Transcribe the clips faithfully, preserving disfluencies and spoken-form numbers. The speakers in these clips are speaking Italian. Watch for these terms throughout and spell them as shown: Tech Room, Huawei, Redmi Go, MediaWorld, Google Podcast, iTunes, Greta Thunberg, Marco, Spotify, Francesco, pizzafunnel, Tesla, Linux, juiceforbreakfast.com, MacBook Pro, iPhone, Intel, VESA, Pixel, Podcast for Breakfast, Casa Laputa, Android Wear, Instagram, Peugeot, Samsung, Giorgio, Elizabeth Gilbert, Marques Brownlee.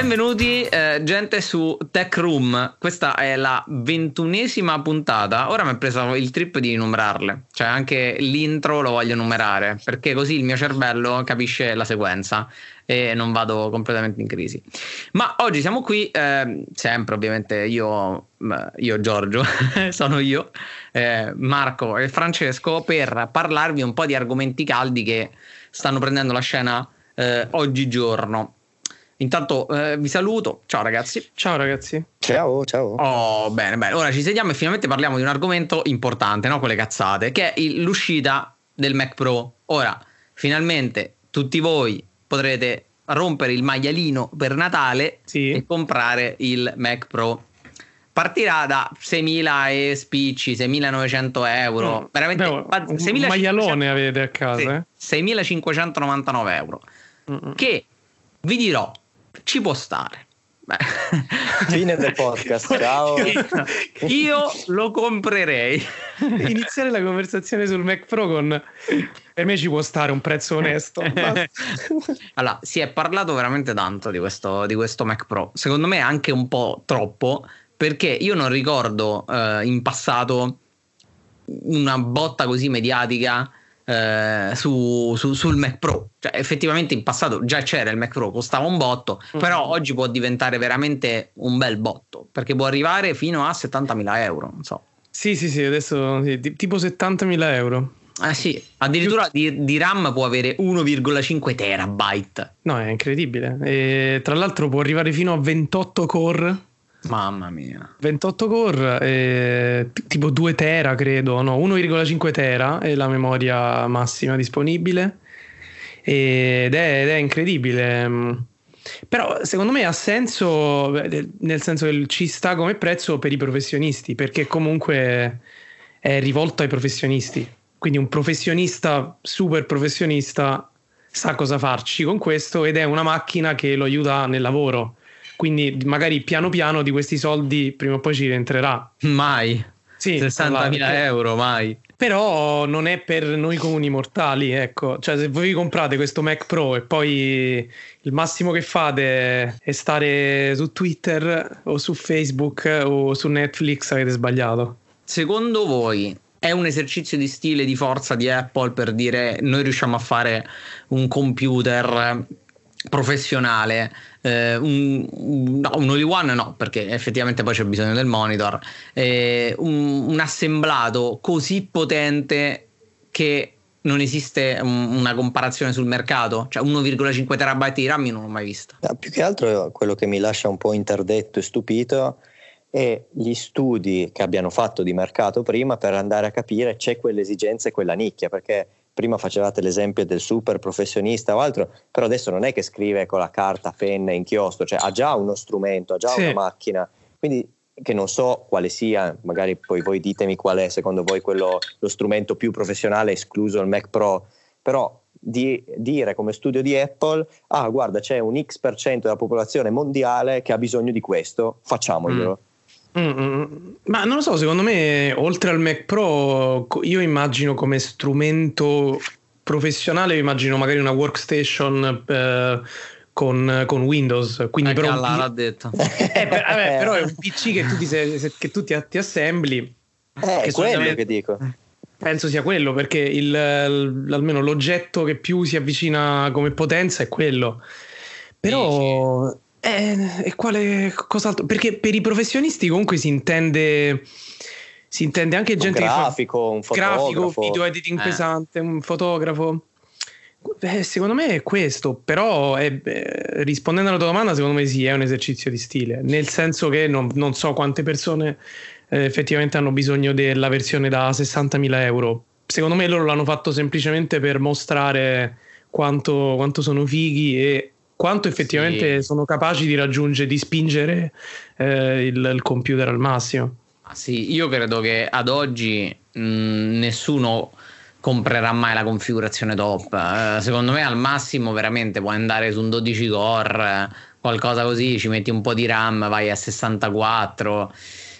Benvenuti eh, gente su Tech Room, questa è la ventunesima puntata, ora mi è preso il trip di numerarle, cioè anche l'intro lo voglio numerare perché così il mio cervello capisce la sequenza e non vado completamente in crisi. Ma oggi siamo qui, eh, sempre ovviamente io, io Giorgio, sono io, eh, Marco e Francesco, per parlarvi un po' di argomenti caldi che stanno prendendo la scena eh, oggigiorno. Intanto eh, vi saluto, ciao ragazzi. Ciao ragazzi. Ciao, ciao. Oh, bene, bene. Ora ci sediamo e finalmente parliamo di un argomento importante, no? Quelle cazzate, che è il, l'uscita del Mac Pro. Ora, finalmente tutti voi potrete rompere il maialino per Natale, sì, e comprare il Mac Pro. Partirà da seimila e spicci, seimilanovecento euro. Mm. Veramente. Beh, un seimilacinquecento... maialone avete a casa, sì, eh? seimilacinquecentonovantanove euro. Mm-mm. Che, vi dirò, ci può stare. Beh. Fine del podcast. Ciao. Io lo comprerei. Iniziare la conversazione sul Mac Pro con per me ci può stare un prezzo onesto. Allora, si è parlato veramente tanto di questo, di questo Mac Pro. Secondo me anche un po' troppo, perché io non ricordo eh, in passato una botta così mediatica Eh, su, su, sul Mac Pro. Cioè, effettivamente in passato già c'era il Mac Pro, costava un botto, mm-hmm, però oggi può diventare veramente un bel botto, perché può arrivare fino a settantamila euro, non so. Sì sì sì, adesso sì, tipo settantamila euro. Ah sì, addirittura di, di RAM può avere uno virgola cinque terabyte. No, è incredibile. E, tra l'altro può arrivare fino a ventotto core. Mamma mia, ventotto core, eh, t- tipo due tera credo, no, uno virgola cinque tera è la memoria massima disponibile, ed è, ed è incredibile. Però secondo me ha senso, nel senso che ci sta come prezzo per i professionisti, perché comunque è rivolto ai professionisti, quindi un professionista, super professionista, sa cosa farci con questo, ed è una macchina che lo aiuta nel lavoro. Quindi magari piano piano di questi soldi prima o poi ci rientrerà. Mai. Sì, sessantamila euro, mai. Però non è per noi comuni mortali, ecco. Cioè, se voi comprate questo Mac Pro e poi il massimo che fate è stare su Twitter o su Facebook o su Netflix, avete sbagliato. Secondo voi è un esercizio di stile, di forza di Apple per dire noi riusciamo a fare un computer professionale, eh, un, no, un all in one no, perché effettivamente poi c'è bisogno del monitor, eh, un, un assemblato così potente che non esiste un, una comparazione sul mercato, cioè uno virgola cinque terabyte di RAM non l'ho mai vista. No, più che altro quello che mi lascia un po' interdetto e stupito è gli studi che abbiano fatto di mercato prima per andare a capire c'è quell'esigenza e quella nicchia, perché prima facevate l'esempio del super professionista o altro, però adesso non è che scrive con la carta, penna, inchiostro, cioè ha già uno strumento, ha già, sì, una macchina, quindi che non so quale sia, magari poi voi ditemi qual è secondo voi quello, lo strumento più professionale escluso il Mac Pro, però di dire come studio di Apple, ah guarda c'è un X% della popolazione mondiale che ha bisogno di questo, facciamoglielo. Mm. Mm-mm. Ma non lo so, secondo me oltre al Mac Pro io immagino come strumento professionale, immagino magari una workstation eh, con, con Windows, quindi però, un... l'ha detto. Eh, per, vabbè, però è un P C che tu ti, se, che tu ti, ti assembli, eh, è quello che dico, penso sia quello, perché il, almeno l'oggetto che più si avvicina come potenza è quello, però... Sì. E quale cos'altro? Perché per i professionisti comunque si intende si intende anche un gente grafico, che fa un grafico, video editing eh. pesante, un fotografo. Beh, secondo me è questo, però è, eh, rispondendo alla tua domanda, secondo me sì, è un esercizio di stile, nel senso che non, non so quante persone eh, effettivamente hanno bisogno della versione da sessantamila euro. Secondo me loro l'hanno fatto semplicemente per mostrare quanto, quanto sono fighi e quanto effettivamente, sì, sono capaci di raggiungere, di spingere eh, il, il computer al massimo. Ah, sì, io credo che ad oggi mh, nessuno comprerà mai la configurazione top. Eh, secondo me al massimo veramente puoi andare su un dodici core, qualcosa così, ci metti un po' di RAM, vai a sessantaquattro.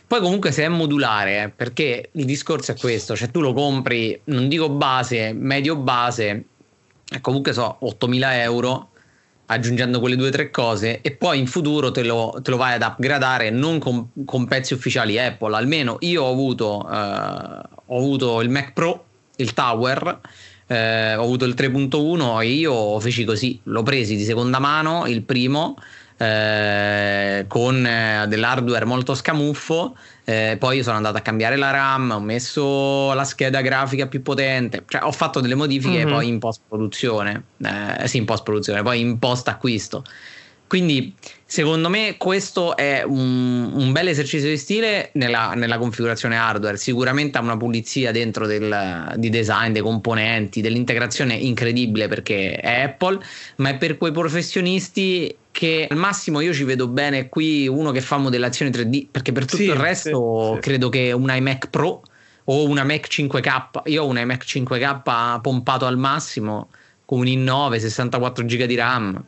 Poi comunque se è modulare, perché il discorso è questo, cioè tu lo compri, non dico base, medio base, comunque so, ottomila euro, aggiungendo quelle due o tre cose, e poi in futuro te lo, te lo vai ad upgradare non con, con pezzi ufficiali Apple. Almeno io ho avuto, eh, ho avuto il Mac Pro, il Tower, eh, ho avuto il tre punto uno e io feci così, l'ho presi di seconda mano, il primo, eh, con eh, dell'hardware molto scamuffo, eh, poi sono andato a cambiare la RAM, ho messo la scheda grafica più potente, cioè ho fatto delle modifiche, mm-hmm. poi in post produzione, eh, sì in post produzione, poi in post acquisto. Quindi secondo me questo è un, un bel esercizio di stile nella, nella configurazione hardware, sicuramente ha una pulizia dentro del, di design, dei componenti, dell'integrazione incredibile, perché è Apple, ma è per quei professionisti che al massimo io ci vedo bene qui uno che fa modellazione tre D, perché per tutto sì, il resto sì, credo sì. che un iMac Pro o una Mac cinque K, io ho un iMac cinque K pompato al massimo con un i nove, sessantaquattro giga di RAM,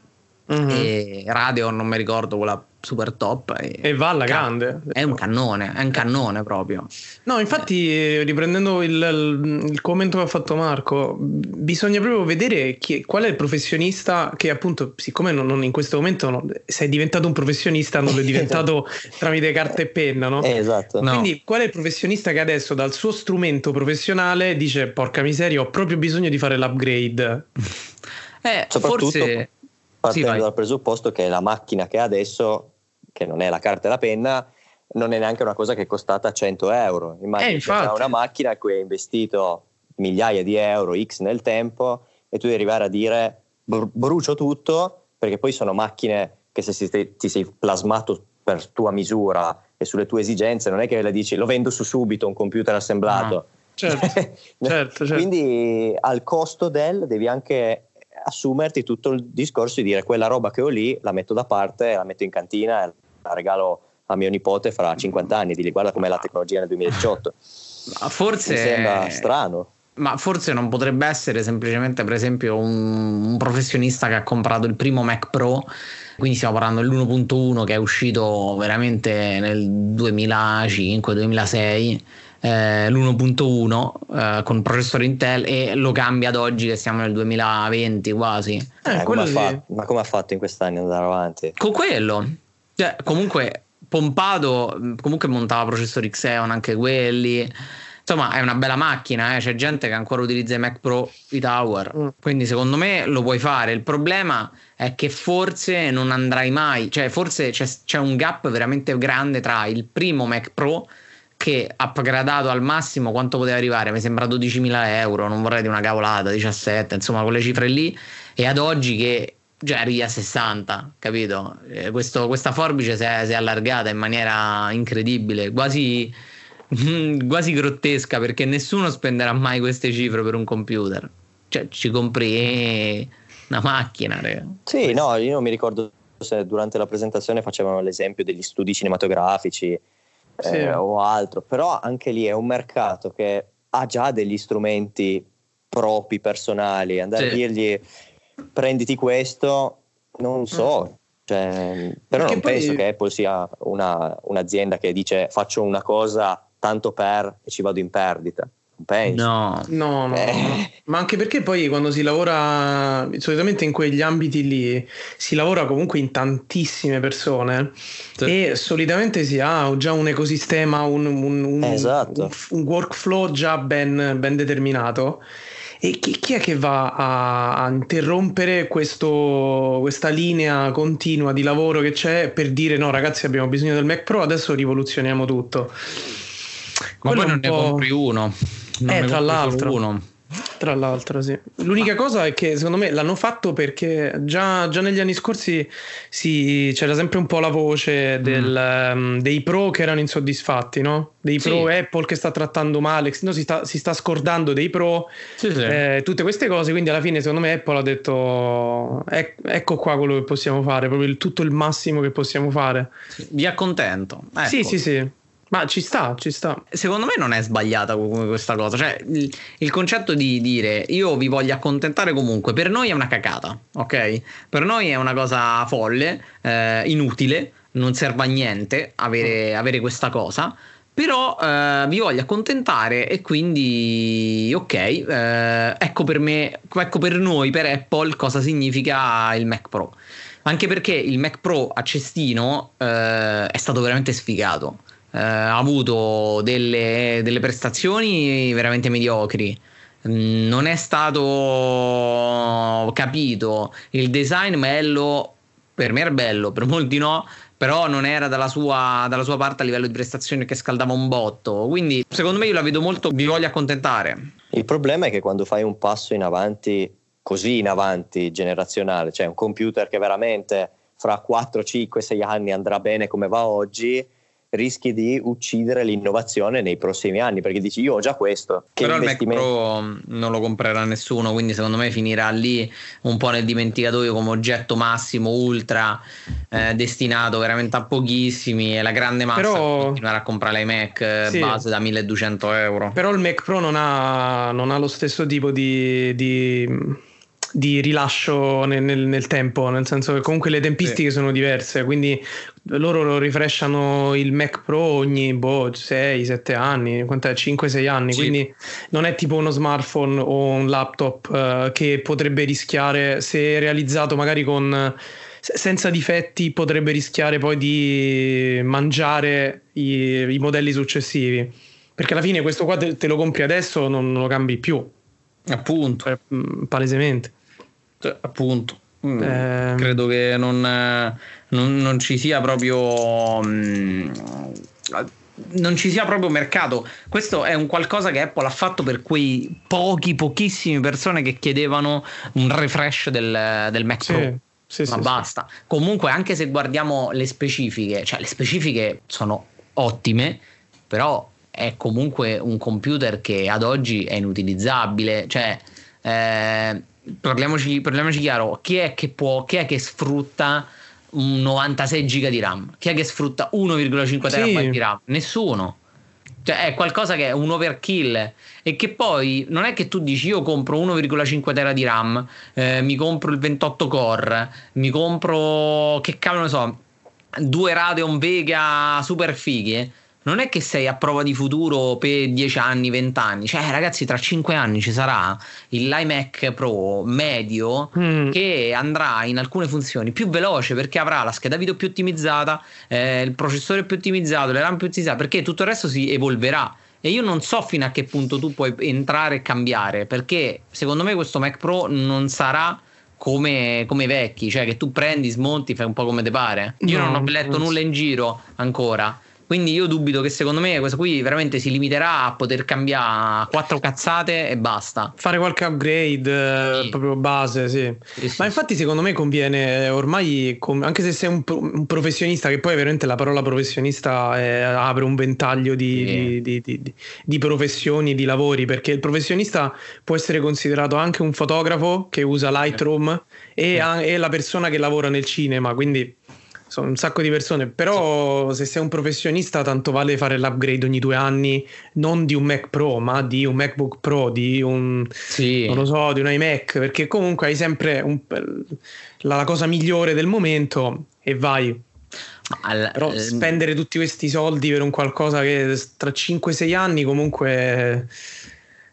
mm-hmm. e Radeon non mi ricordo quella super top, e, e va alla can- grande, è un cannone, è un cannone proprio. No, infatti riprendendo il, il commento che ha fatto Marco, bisogna proprio vedere chi, qual è il professionista che appunto, siccome non, non in questo momento non, sei diventato un professionista, non l'hai diventato tramite carta e penna, no? Eh, esatto. No. Quindi qual è il professionista che adesso dal suo strumento professionale dice porca miseria, ho proprio bisogno di fare l'upgrade. Eh, soprattutto forse... partendo sì, dal presupposto che la macchina che ha adesso, che non è la carta e la penna, non è neanche una cosa che è costata cento euro. Immagini eh, che una macchina a cui hai investito migliaia di euro X nel tempo e tu devi arrivare a dire br- brucio tutto, perché poi sono macchine che se si te- ti sei plasmato per tua misura e sulle tue esigenze, non è che le dici lo vendo su subito un computer assemblato. Ah, certo, certo, certo. Quindi al costo del devi anche... assumerti tutto il discorso di dire quella roba che ho lì la metto da parte, la metto in cantina e la regalo a mio nipote fra cinquanta anni, di lì guarda com'è la tecnologia nel duemiladiciotto. Ma forse mi sembra strano, ma forse non potrebbe essere semplicemente per esempio un, un professionista che ha comprato il primo Mac Pro, quindi stiamo parlando dell'uno punto uno che è uscito veramente nel duemilacinque duemilasei, Eh, l'uno punto uno eh, con processore Intel, e lo cambia ad oggi che siamo nel duemilaventi quasi. Eh, eh, come sì. fa- ma come ha fatto in quest'anno ad andare avanti? Con quello, cioè, comunque pompato, comunque montava processori Xeon anche quelli, insomma è una bella macchina, eh? C'è gente che ancora utilizza i Mac Pro, i Tower, mm. quindi secondo me lo puoi fare. Il problema è che forse non andrai mai, cioè forse c'è, c'è un gap veramente grande tra il primo Mac Pro che upgradato al massimo quanto poteva arrivare, mi sembra dodicimila euro, non vorrei di una cavolata, diciassette, insomma quelle cifre lì, e ad oggi che già arrivi a sessanta, capito? Eh, questo, questa forbice si è, si è allargata in maniera incredibile, quasi, mm, quasi grottesca, perché nessuno spenderà mai queste cifre per un computer, cioè ci compri eh, una macchina, raga. Sì, no, io non mi ricordo se durante la presentazione facevano l'esempio degli studi cinematografici, Eh, sì. o altro, però anche lì è un mercato che ha già degli strumenti propri personali, andare sì. a dirgli prenditi questo non so, cioè, però perché non poi... penso che Apple sia una, un'azienda che dice faccio una cosa tanto per e ci vado in perdita. Penso. No, no, no, eh. no, ma anche perché poi quando si lavora solitamente in quegli ambiti lì si lavora comunque in tantissime persone, sì. e solitamente si ha già un ecosistema, un, un, un, esatto. un, un workflow già ben, ben determinato. E chi, chi è che va a, a interrompere questo, questa linea continua di lavoro che c'è per dire no ragazzi abbiamo bisogno del Mac Pro, adesso rivoluzioniamo tutto? Ma Quello poi non ne compri uno. Non eh, tra l'altro, uno. tra l'altro sì. L'unica ah. cosa è che secondo me l'hanno fatto perché già, già negli anni scorsi si, c'era sempre un po' la voce del, mm. um, dei pro che erano insoddisfatti, no? Dei sì. pro Apple che sta trattando male, no, si, sta, si sta scordando dei pro, sì, sì. Eh, tutte queste cose, quindi alla fine secondo me Apple ha detto e- ecco qua quello che possiamo fare, proprio il, tutto il massimo che possiamo fare. Sì. Vi accontento. Ecco. Sì, sì, sì. Ma ci sta, ci sta. Secondo me non è sbagliata come questa cosa. Cioè, il, il concetto di dire io vi voglio accontentare comunque, per noi è una cacata, ok? Per noi è una cosa folle, eh, inutile, non serve a niente avere, avere questa cosa. Però eh, vi voglio accontentare e quindi ok, eh, ecco per me, ecco per noi, per Apple, cosa significa il Mac Pro. Anche perché il Mac Pro a cestino eh, è stato veramente sfigato, eh, ha avuto delle, delle prestazioni veramente mediocri, mm, non è stato capito il design, bello, per me era bello, per molti no, però non era dalla sua, dalla sua parte a livello di prestazione, che scaldava un botto. Quindi secondo me io la vedo molto, vi voglio accontentare. Il problema è che quando fai un passo in avanti, così in avanti generazionale, cioè un computer che veramente fra quattro, cinque, sei anni andrà bene come va oggi, rischi di uccidere l'innovazione nei prossimi anni, perché dici io ho già questo. Che però il Mac Pro non lo comprerà nessuno, quindi secondo me finirà lì un po' nel dimenticatoio come oggetto massimo ultra eh, destinato veramente a pochissimi, e la grande massa però continuerà a comprare l'iMac sì. base da milleduecento euro. Però il Mac Pro non ha, non ha lo stesso tipo di... di... di rilascio nel, nel, nel tempo, nel senso che comunque le tempistiche sì. sono diverse, quindi loro lo rifreshano il Mac Pro ogni boh, sei sette anni, quant'è? cinque sei anni, sì. quindi non è tipo uno smartphone o un laptop uh, che potrebbe rischiare, se realizzato magari con senza difetti, potrebbe rischiare poi di mangiare i, i modelli successivi, perché alla fine questo qua te, te lo compri adesso, non, non lo cambi più, appunto, palesemente. Appunto, mm. eh. credo che non, non, non ci sia proprio mm, non ci sia proprio mercato. Questo è un qualcosa che Apple ha fatto per quei pochi pochissime persone che chiedevano un refresh del, del Mac sì. Pro. Sì, ma sì, basta. Sì. Comunque, anche se guardiamo le specifiche, cioè le specifiche sono ottime, però è comunque un computer che ad oggi è inutilizzabile. Cioè eh, parliamoci, parliamoci chiaro, chi è che può, chi è che sfrutta un novantasei giga di RAM? Chi è che sfrutta uno virgola cinque terabyte sì. di RAM? Nessuno. Cioè è qualcosa che è un overkill, e che poi non è che tu dici io compro uno virgola cinque tera di RAM, eh, mi compro il ventotto core, mi compro, che cavolo ne so, due Radeon Vega super fighe. Non è che sei a prova di futuro per dieci anni, venti anni. Cioè ragazzi, tra cinque anni ci sarà l'iMac Pro medio mm. che andrà in alcune funzioni più veloce, perché avrà la scheda video più ottimizzata, eh, il processore più ottimizzato, le RAM più ottimizzate, perché tutto il resto si evolverà. E io non so fino a che punto tu puoi entrare e cambiare, perché secondo me questo Mac Pro non sarà come, come vecchi, cioè che tu prendi, smonti, fai un po' come te pare. Io no, non ho letto non... nulla in giro ancora, quindi io dubito che, secondo me, questo qui veramente si limiterà a poter cambiare quattro cazzate e basta. Fare qualche upgrade sì. proprio base, sì. sì, sì Ma infatti sì. secondo me conviene ormai, anche se sei un, un professionista, che poi veramente la parola professionista è, apre un ventaglio di, sì. di, di, di, di professioni e di lavori, perché il professionista può essere considerato anche un fotografo che usa Lightroom sì. e, sì. A, e la persona che lavora nel cinema, quindi... sono un sacco di persone, però sì. se sei un professionista tanto vale fare l'upgrade ogni due anni, non di un Mac Pro, ma di un MacBook Pro, di un sì. non lo so, di un iMac, perché comunque hai sempre un, la, la cosa migliore del momento e vai. Al, però al... spendere tutti questi soldi per un qualcosa che tra cinque sei anni comunque...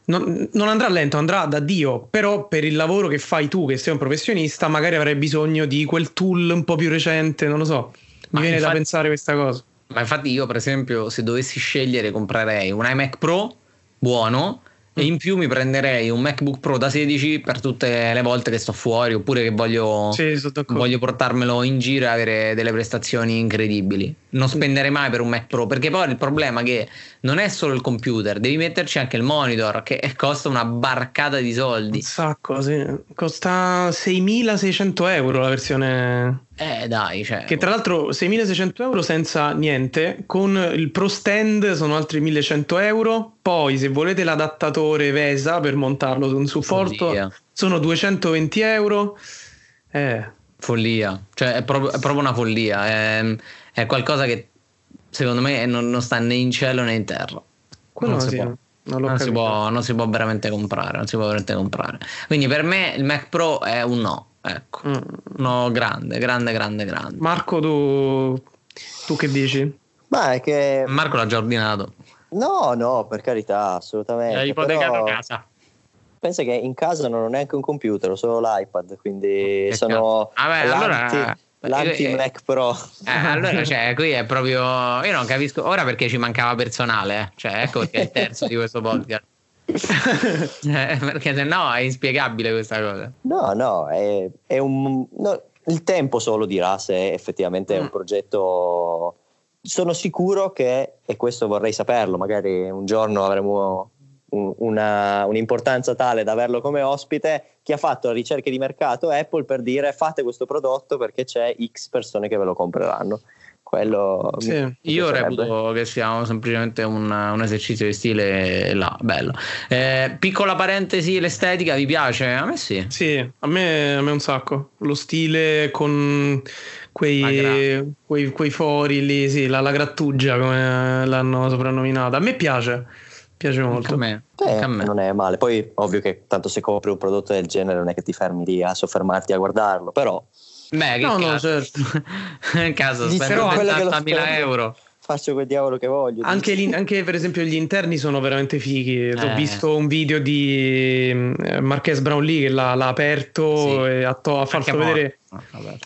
Non, non andrà lento, andrà da Dio, però per il lavoro che fai tu, che sei un professionista, magari avrai bisogno di quel tool un po' più recente, non lo so, mi ma viene infatti, da pensare questa cosa. Ma infatti io, per esempio, se dovessi scegliere, comprerei un iMac Pro buono mm. e in più mi prenderei un MacBook Pro da sedici per tutte le volte che sto fuori, oppure che voglio, sì, voglio portarmelo in giro e avere delle prestazioni incredibili. Non spendere mai per un Mac Pro, perché poi il problema è che non è solo il computer, devi metterci anche il monitor, che costa una barcata di soldi. Un sacco, sì. Costa seimilaseicento euro la versione. Eh dai, cioè. Che tra l'altro seimilaseicento euro senza niente, con il Pro Stand sono altri millecento euro. Poi se volete l'adattatore VESA per montarlo su un supporto Follia. Sono duecentoventi euro. Eh. Follia, cioè è proprio, è proprio una follia. È... è qualcosa che secondo me non, non sta né in cielo né in terra. Quello non, si, sì, può, non, non si può non si può veramente comprare, non si può veramente comprare. Quindi per me il Mac Pro è un no, ecco. Mm. No, grande, grande, grande, grande. Marco, tu tu che dici? Ma è che Marco l'ha già ordinato. No, no, per carità, assolutamente. L'ha ipotecato a casa. Pensa che in casa non ho neanche un computer, ho solo l'iPad, quindi che sono vabbè, l'anti, allora, l'anti Mac Pro. Eh, allora, cioè, qui è proprio, io non capisco ora perché ci mancava personale, cioè ecco che è il terzo di questo podcast. eh, perché se no è inspiegabile questa cosa. No, no, è, è un no, il tempo solo dirà se effettivamente è un progetto. Sono sicuro che, e questo vorrei saperlo, magari un giorno avremo una, un'importanza tale da averlo come ospite, chi ha fatto ricerche di mercato Apple per dire fate questo prodotto perché c'è X persone che ve lo compreranno. Quello sì, mi, io reputo che sia semplicemente un, un esercizio di stile là, bello. Eh, piccola parentesi, l'estetica vi piace? A me sì. Sì, a me, a me un sacco. Lo stile con quei, quei, quei fori lì, sì, la, la grattugia come l'hanno soprannominata. A me piace. Piace molto. A me. Eh, a me non è male. Poi ovvio che tanto se compri un prodotto del genere non è che ti fermi lì a soffermarti a guardarlo, però beh, che no, caso. No, certo. In caso spendo settantamila euro faccio quel diavolo che voglio. Anche, gli, anche per esempio gli interni sono veramente fighi. Eh. Ho visto un video di Marques Brownlee che l'ha, l'ha aperto, sì, e ha, to- ha fatto vedere.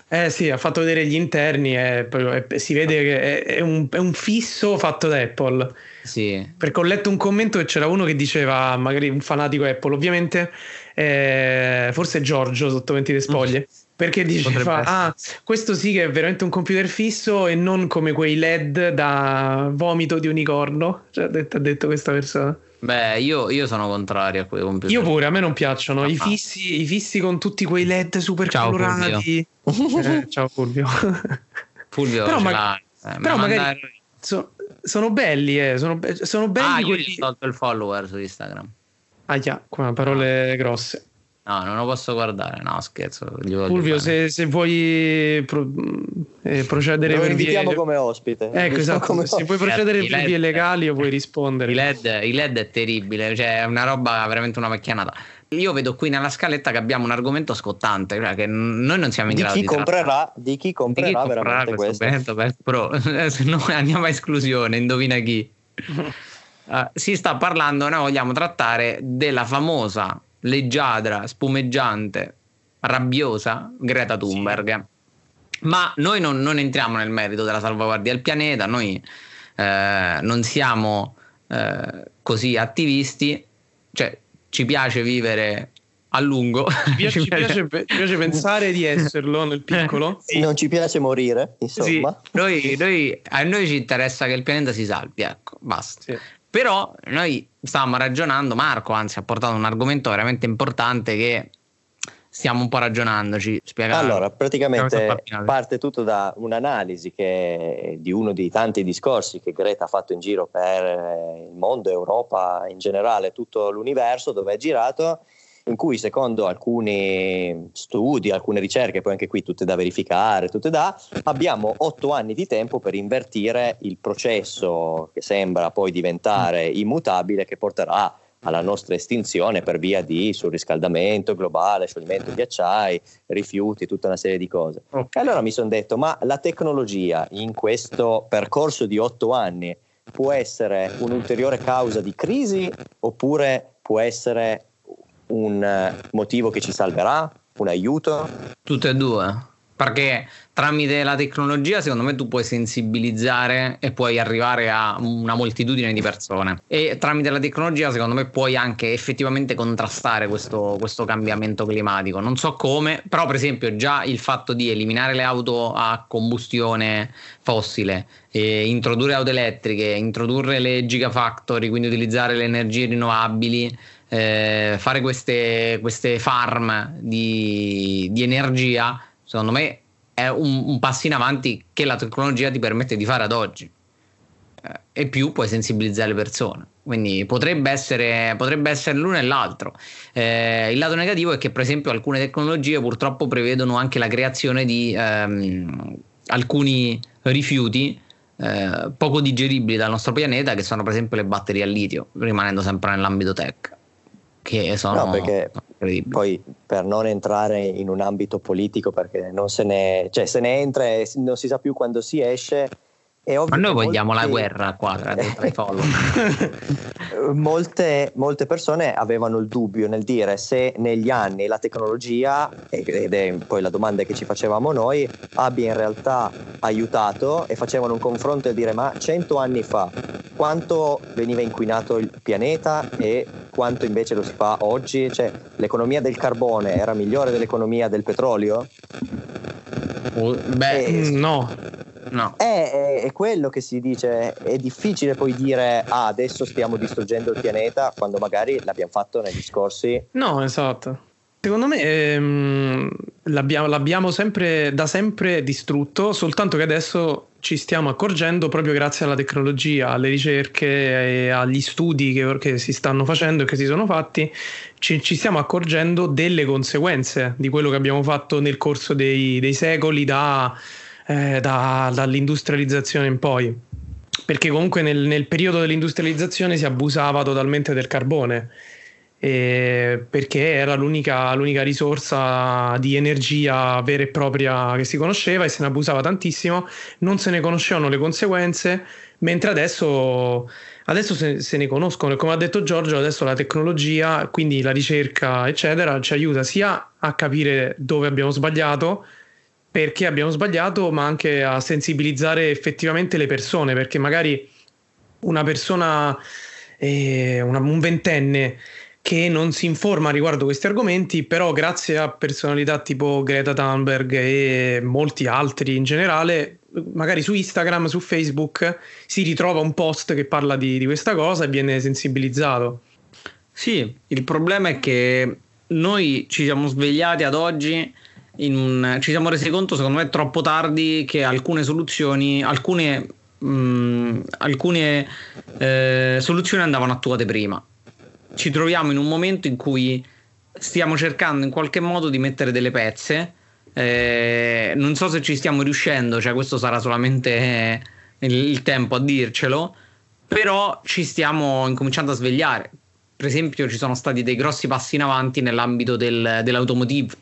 Eh sì, ha fatto vedere gli interni e, e, e si vede che è, è, un, è un fisso fatto da Apple. Sì. Perché ho letto un commento che c'era uno che diceva, magari un fanatico Apple, ovviamente, eh, forse Giorgio sotto venti le spoglie. Mm. Perché diceva, ah, questo sì che è veramente un computer fisso e non come quei LED da vomito di unicorno, cioè, ha, detto, ha detto questa persona. Beh, io, io sono contrario a quei computer. Io pure, a me non piacciono, ah, i, fissi, i fissi con tutti quei LED super ciao, colorati. Fulvio. Eh, ciao Fulvio. Fulvio però, ma, eh, però magari mandare... so, sono belli, eh, sono, sono belli. Ah, io quelli... gli ho tolto il follower su Instagram. Ah, già, yeah, parole grosse. No, non lo posso guardare, no, scherzo. Fulvio, se, se vuoi pro, eh, procedere lo per invitiamo vie... come ospite. Ecco, esatto, come se ospite. Puoi procedere I per led, vie legali o puoi rispondere. I LED, i LED è terribile, cioè è una roba veramente una macchianata. Io vedo qui nella scaletta che abbiamo un argomento scottante, cioè che noi non siamo in grado di comprerà, di chi comprerà, di chi comprerà veramente questo, questo. Per, però, se no andiamo a esclusione, indovina chi. Uh, si sta parlando, noi vogliamo trattare della famosa leggiadra, spumeggiante, rabbiosa Greta Thunberg, sì. Ma noi non, non entriamo nel merito della salvaguardia del pianeta, noi eh, non siamo eh, così attivisti, cioè ci piace vivere a lungo, ci piace, ci piace, ci piace pensare di esserlo nel piccolo, sì. Non ci piace morire, insomma, sì. noi, noi, a noi ci interessa che il pianeta si salvi, ecco, basta, sì. Però noi stavamo ragionando, Marco anzi ha portato un argomento veramente importante che stiamo un po' ragionandoci. Spiegare. Allora, praticamente parte tutto da un'analisi che di uno dei tanti discorsi che Greta ha fatto in giro per il mondo, Europa in generale, tutto l'universo dove è girato, in cui secondo alcuni studi, alcune ricerche, poi anche qui tutte da verificare, tutte da, abbiamo otto anni di tempo per invertire il processo che sembra poi diventare immutabile, che porterà alla nostra estinzione per via di surriscaldamento globale, scioglimento di ghiacciai, rifiuti, tutta una serie di cose. E allora mi sono detto, ma la tecnologia in questo percorso di otto anni può essere un'ulteriore causa di crisi oppure può essere un motivo che ci salverà, un aiuto? Tutte e due, perché tramite la tecnologia secondo me tu puoi sensibilizzare e puoi arrivare a una moltitudine di persone e tramite la tecnologia secondo me puoi anche effettivamente contrastare questo, questo cambiamento climatico, non so come, però per esempio già il fatto di eliminare le auto a combustione fossile, e introdurre auto elettriche, introdurre le gigafactory, quindi utilizzare le energie rinnovabili, Eh, fare queste, queste farm di, di energia, secondo me è un, un passo in avanti che la tecnologia ti permette di fare ad oggi, eh, e più puoi sensibilizzare le persone, quindi potrebbe essere, potrebbe essere l'uno e l'altro. Eh, il lato negativo è che per esempio alcune tecnologie purtroppo prevedono anche la creazione di ehm, alcuni rifiuti eh, poco digeribili dal nostro pianeta, che sono per esempio le batterie al litio, rimanendo sempre nell'ambito tech. Che sono no, perché poi per non entrare in un ambito politico, perché non se ne, cioè se ne entra e non si sa più quando si esce, È ovvio. Ma noi vogliamo molti... la guerra qua tra i follower. molte, molte persone avevano il dubbio nel dire se negli anni la tecnologia, ed è poi la domanda che ci facevamo noi, abbia in realtà aiutato, e facevano un confronto e dire: ma cento anni fa quanto veniva inquinato il pianeta e quanto invece lo si fa oggi? Cioè, l'economia del carbone era migliore dell'economia del petrolio? Oh, beh, e, no. No. È, è, è quello che si dice. È difficile poi dire: ah, adesso stiamo distruggendo il pianeta, quando magari l'abbiamo fatto negli scorsi. No, esatto. Secondo me ehm, l'abbiamo, l'abbiamo sempre da sempre distrutto, soltanto che adesso ci stiamo accorgendo, proprio grazie alla tecnologia, alle ricerche e agli studi che, che si stanno facendo e che si sono fatti, ci, ci stiamo accorgendo delle conseguenze di quello che abbiamo fatto nel corso dei, dei secoli da... Da, dall'industrializzazione in poi, perché comunque nel, nel periodo dell'industrializzazione si abusava totalmente del carbone, eh, perché era l'unica, l'unica risorsa di energia vera e propria che si conosceva, e se ne abusava tantissimo, non se ne conoscevano le conseguenze, mentre adesso, adesso se, se ne conoscono, e come ha detto Giorgio adesso la tecnologia, quindi la ricerca eccetera, ci aiuta sia a capire dove abbiamo sbagliato, perché abbiamo sbagliato, ma anche a sensibilizzare effettivamente le persone, perché magari una persona, eh, una, un ventenne che non si informa riguardo questi argomenti, però grazie a personalità tipo Greta Thunberg e molti altri in generale, magari su Instagram, su Facebook, si ritrova un post che parla di, di questa cosa e viene sensibilizzato. Sì, il problema è che noi ci siamo svegliati ad oggi... In un, ci siamo resi conto, secondo me, troppo tardi, che alcune soluzioni, alcune, mh, alcune eh, soluzioni andavano attuate prima. Ci troviamo in un momento in cui stiamo cercando in qualche modo di mettere delle pezze, eh, non so se ci stiamo riuscendo, cioè questo sarà solamente eh, il, il tempo a dircelo, però ci stiamo incominciando a svegliare. Per esempio, ci sono stati dei grossi passi in avanti nell'ambito del, dell'automotive.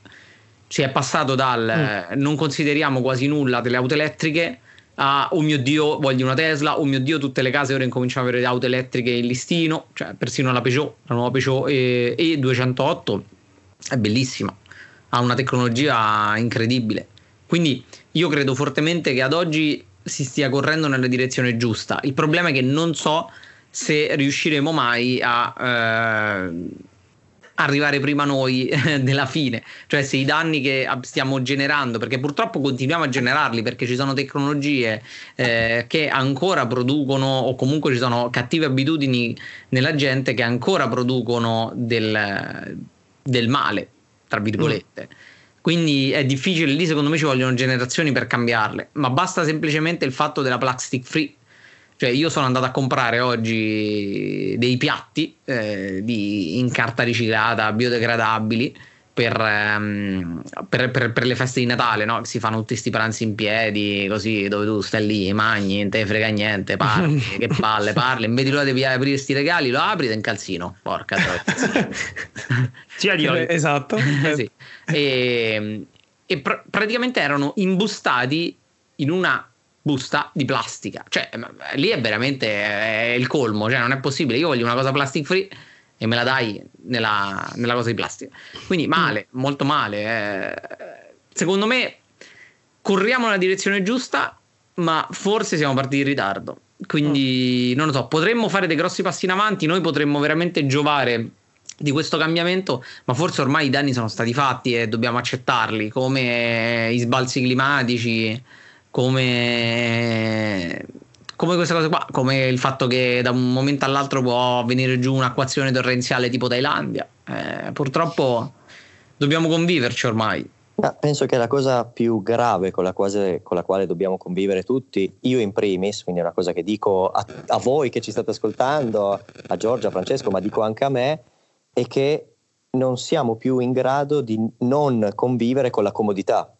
Si è passato dal mm. non consideriamo quasi nulla delle auto elettriche a oh mio Dio voglio una Tesla, oh mio Dio tutte le case ora incominciano ad avere auto elettriche in listino, cioè persino la Peugeot, la nuova Peugeot E duecentootto è bellissima, ha una tecnologia incredibile. Quindi io credo fortemente che ad oggi si stia correndo nella direzione giusta. Il problema è che non so se riusciremo mai a... Eh, arrivare prima noi della fine, cioè se i danni che stiamo generando, perché purtroppo continuiamo a generarli, perché ci sono tecnologie eh, che ancora producono, o comunque ci sono cattive abitudini nella gente che ancora producono del, del male, tra virgolette. Mm. Quindi è difficile, lì secondo me ci vogliono generazioni per cambiarle, ma basta semplicemente il fatto della plastic free. Cioè io sono andato a comprare oggi dei piatti eh, di, in carta riciclata, biodegradabili, per, ehm, per, per, per le feste di Natale, no? Si fanno tutti questi pranzi in piedi, così, dove tu stai lì, mangi, non te frega niente, parli, che palle, parli, invece lo devi aprire questi regali, lo apri e in calzino, porca troia. Sì, esatto. Sì. E, e pr- praticamente erano imbustati in una... busta di plastica, cioè lì è veramente è il colmo, cioè non è possibile, io voglio una cosa plastic free e me la dai nella, nella cosa di plastica, quindi male, mm. molto male. Eh, secondo me corriamo nella direzione giusta, ma forse siamo partiti in ritardo, quindi mm. non lo so, potremmo fare dei grossi passi in avanti, noi potremmo veramente giovare di questo cambiamento, ma forse ormai i danni sono stati fatti e dobbiamo accettarli, come gli sbalzi climatici, Come, come queste cose qua, come il fatto che da un momento all'altro può venire giù un'acquazione torrenziale tipo Thailandia. Eh, purtroppo dobbiamo conviverci ormai. Ma penso che la cosa più grave con la, quasi, con la quale dobbiamo convivere tutti, io in primis, quindi è una cosa che dico a, a voi che ci state ascoltando, a Giorgia, a Francesco, ma dico anche a me, è che non siamo più in grado di non convivere con la comodità.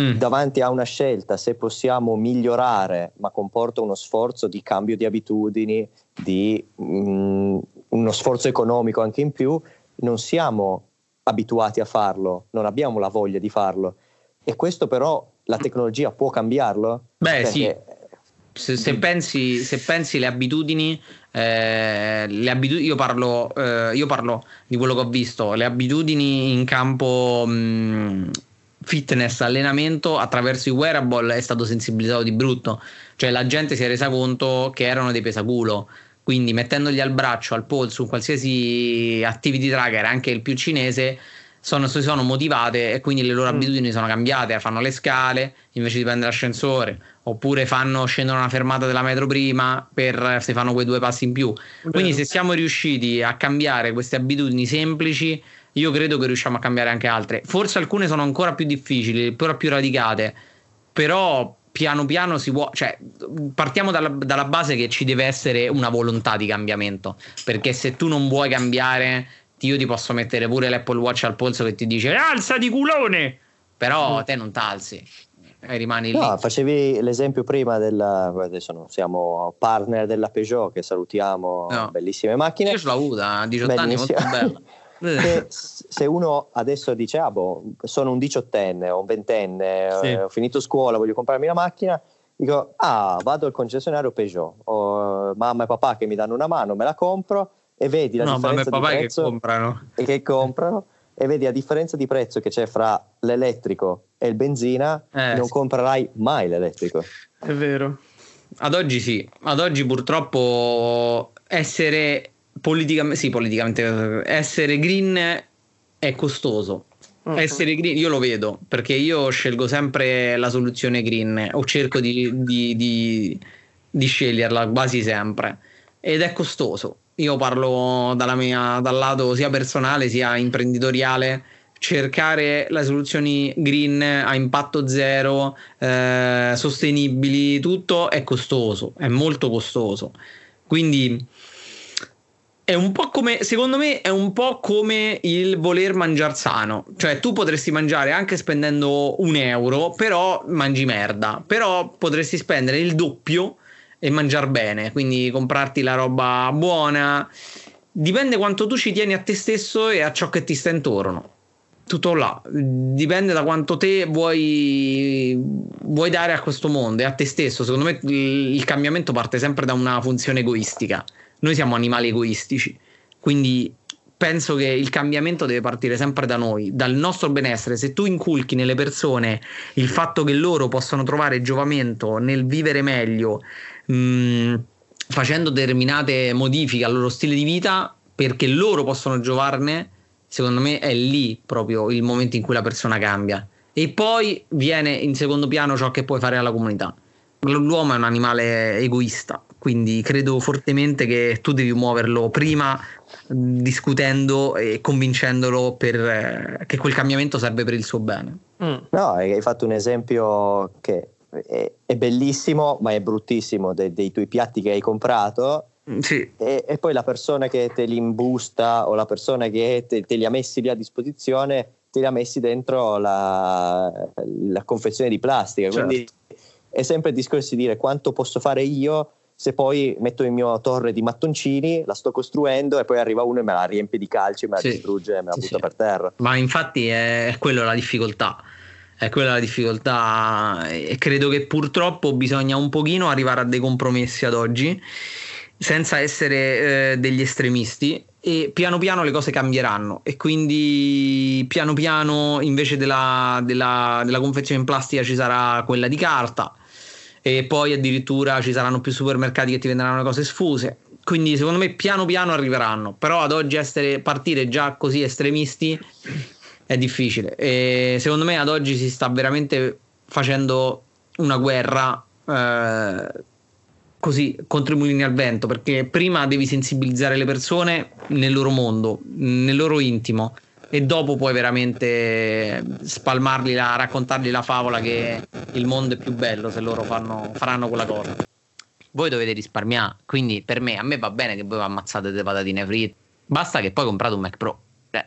Mm. Davanti a una scelta, se possiamo migliorare, ma comporta uno sforzo di cambio di abitudini, di mh, uno sforzo economico anche in più, non siamo abituati a farlo, non abbiamo la voglia di farlo, e questo però la tecnologia può cambiarlo? Beh, perché sì, se, se, pensi, se pensi le abitudini, eh, le abitudini io, parlo, eh, io parlo di quello che ho visto, le abitudini in campo mh, fitness, allenamento attraverso i wearable è stato sensibilizzato di brutto, cioè la gente si è resa conto che erano dei pesaculo, quindi mettendogli al braccio, al polso, in qualsiasi activity tracker, anche il più cinese, sono, si sono motivate e quindi le loro mm. abitudini sono cambiate, fanno le scale invece di prendere l'ascensore, oppure fanno scendono una fermata della metro prima per se fanno quei due passi in più. Quindi se siamo riusciti a cambiare queste abitudini semplici, io credo che riusciamo a cambiare anche altre. Forse alcune sono ancora più difficili, ancora più radicate, però piano piano si può, cioè partiamo dalla, dalla base che ci deve essere una volontà di cambiamento, perché se tu non vuoi cambiare, io ti posso mettere pure l'Apple Watch al polso che ti dice alza di culone, però mm. te non t'alzi e rimani no, lì. Facevi l'esempio prima della, adesso non siamo partner della Peugeot, che salutiamo, no. bellissime macchine, io ce l'ho avuta a diciotto bellissima. Anni, molto bella. Che se uno adesso dice ah boh, sono un diciottenne o un ventenne, sì. eh, ho finito scuola, voglio comprarmi una macchina, dico ah vado al concessionario Peugeot, o mamma e papà che mi danno una mano, me la compro, e vedi la no, differenza di prezzo che comprano. che comprano e vedi la differenza di prezzo che c'è fra l'elettrico e il benzina, eh, non sì. comprerai mai l'elettrico, è vero, ad oggi sì, ad oggi purtroppo essere politicamente sì, politicamente essere green è costoso. Okay. Essere green, io lo vedo, perché io scelgo sempre la soluzione green o cerco di, di, di, di sceglierla quasi sempre, ed è costoso. Io parlo dalla mia, dal lato sia personale sia imprenditoriale, cercare le soluzioni green a impatto zero, eh, sostenibili, tutto è costoso, è molto costoso. Quindi è un po' come, secondo me è un po' come il voler mangiar sano, cioè tu potresti mangiare anche spendendo un euro, però mangi merda, però potresti spendere il doppio e mangiar bene, quindi comprarti la roba buona. Dipende quanto tu ci tieni a te stesso e a ciò che ti sta intorno, tutto là, dipende da quanto te vuoi, vuoi dare a questo mondo e a te stesso. Secondo me il cambiamento parte sempre da una funzione egoistica, noi siamo animali egoistici, quindi penso che il cambiamento deve partire sempre da noi, dal nostro benessere. Se tu inculchi nelle persone il fatto che loro possono trovare giovamento nel vivere meglio, Mm, facendo determinate modifiche al loro stile di vita perché loro possono giovarne, secondo me è lì proprio il momento in cui la persona cambia, e poi viene in secondo piano ciò che puoi fare alla comunità. L'uomo è un animale egoista, quindi credo fortemente che tu devi muoverlo prima discutendo e convincendolo per, eh, che quel cambiamento serve per il suo bene. mm. No, hai fatto un esempio che è bellissimo ma è bruttissimo, dei, dei tuoi piatti che hai comprato, sì. e, e poi la persona che te li imbusta o la persona che te, te li ha messi lì a disposizione te li ha messi dentro la, la confezione di plastica, certo. Quindi è sempre il discorso di dire quanto posso fare io, se poi metto in mia torre di mattoncini, la sto costruendo e poi arriva uno e me la riempie di calci, me la sì. distrugge, me la sì, butta sì. per terra. Ma infatti è quella la difficoltà, è quella la difficoltà, e credo che purtroppo bisogna un pochino arrivare a dei compromessi ad oggi senza essere eh, degli estremisti, e piano piano le cose cambieranno, e quindi piano piano invece della, della, della confezione in plastica ci sarà quella di carta, e poi addirittura ci saranno più supermercati che ti venderanno le cose sfuse, quindi secondo me piano piano arriveranno, però ad oggi essere, partire già così estremisti è difficile, e secondo me ad oggi si sta veramente facendo una guerra eh, così contro i mulini al vento, perché prima devi sensibilizzare le persone nel loro mondo, nel loro intimo, e dopo puoi veramente spalmarli, la, raccontargli la favola che il mondo è più bello se loro fanno, faranno quella cosa. Voi dovete risparmiare, quindi per me, a me va bene che voi ammazzate delle patatine fritte, basta che poi comprate un Mac Pro. Beh,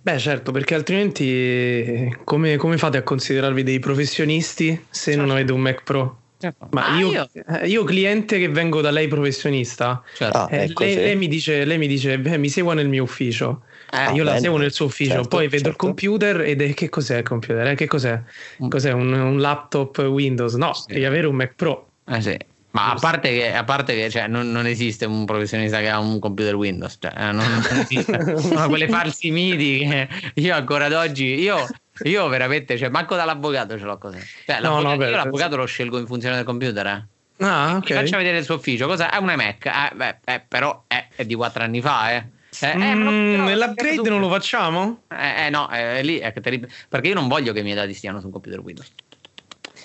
Beh certo, perché altrimenti come, come fate a considerarvi dei professionisti se certo. non avete un Mac Pro? Certo. Ma ah, io, io. io cliente che vengo da lei professionista, certo. ah, eh, lei, lei mi dice, lei mi, dice beh, mi segua nel mio ufficio, eh, io la seguo nel suo ufficio, certo, poi vedo certo. il computer ed è, che cos'è il computer? Eh, che cos'è? Cos'è un, un laptop Windows? No, sì. devi avere un Mac Pro. Eh sì. Ma a parte che, a parte che cioè, non, non esiste un professionista che ha un computer Windows, cioè, non, non esiste. Sono quelle falsi miti che io ancora ad oggi, io, io veramente, cioè, manco dall'avvocato ce l'ho così. Cioè, no, no, io beh, l'avvocato penso. Lo scelgo in funzione del computer, eh. Ah, okay. Faccia vedere il suo ufficio, cosa è un iMac, eh, beh, eh, però eh, è di quattro anni fa, eh. Eh, mm, eh, però, l'upgrade non lo facciamo? Eh, eh no, eh, lì è terribile. Perché io non voglio che i miei dati stiano su un computer Windows.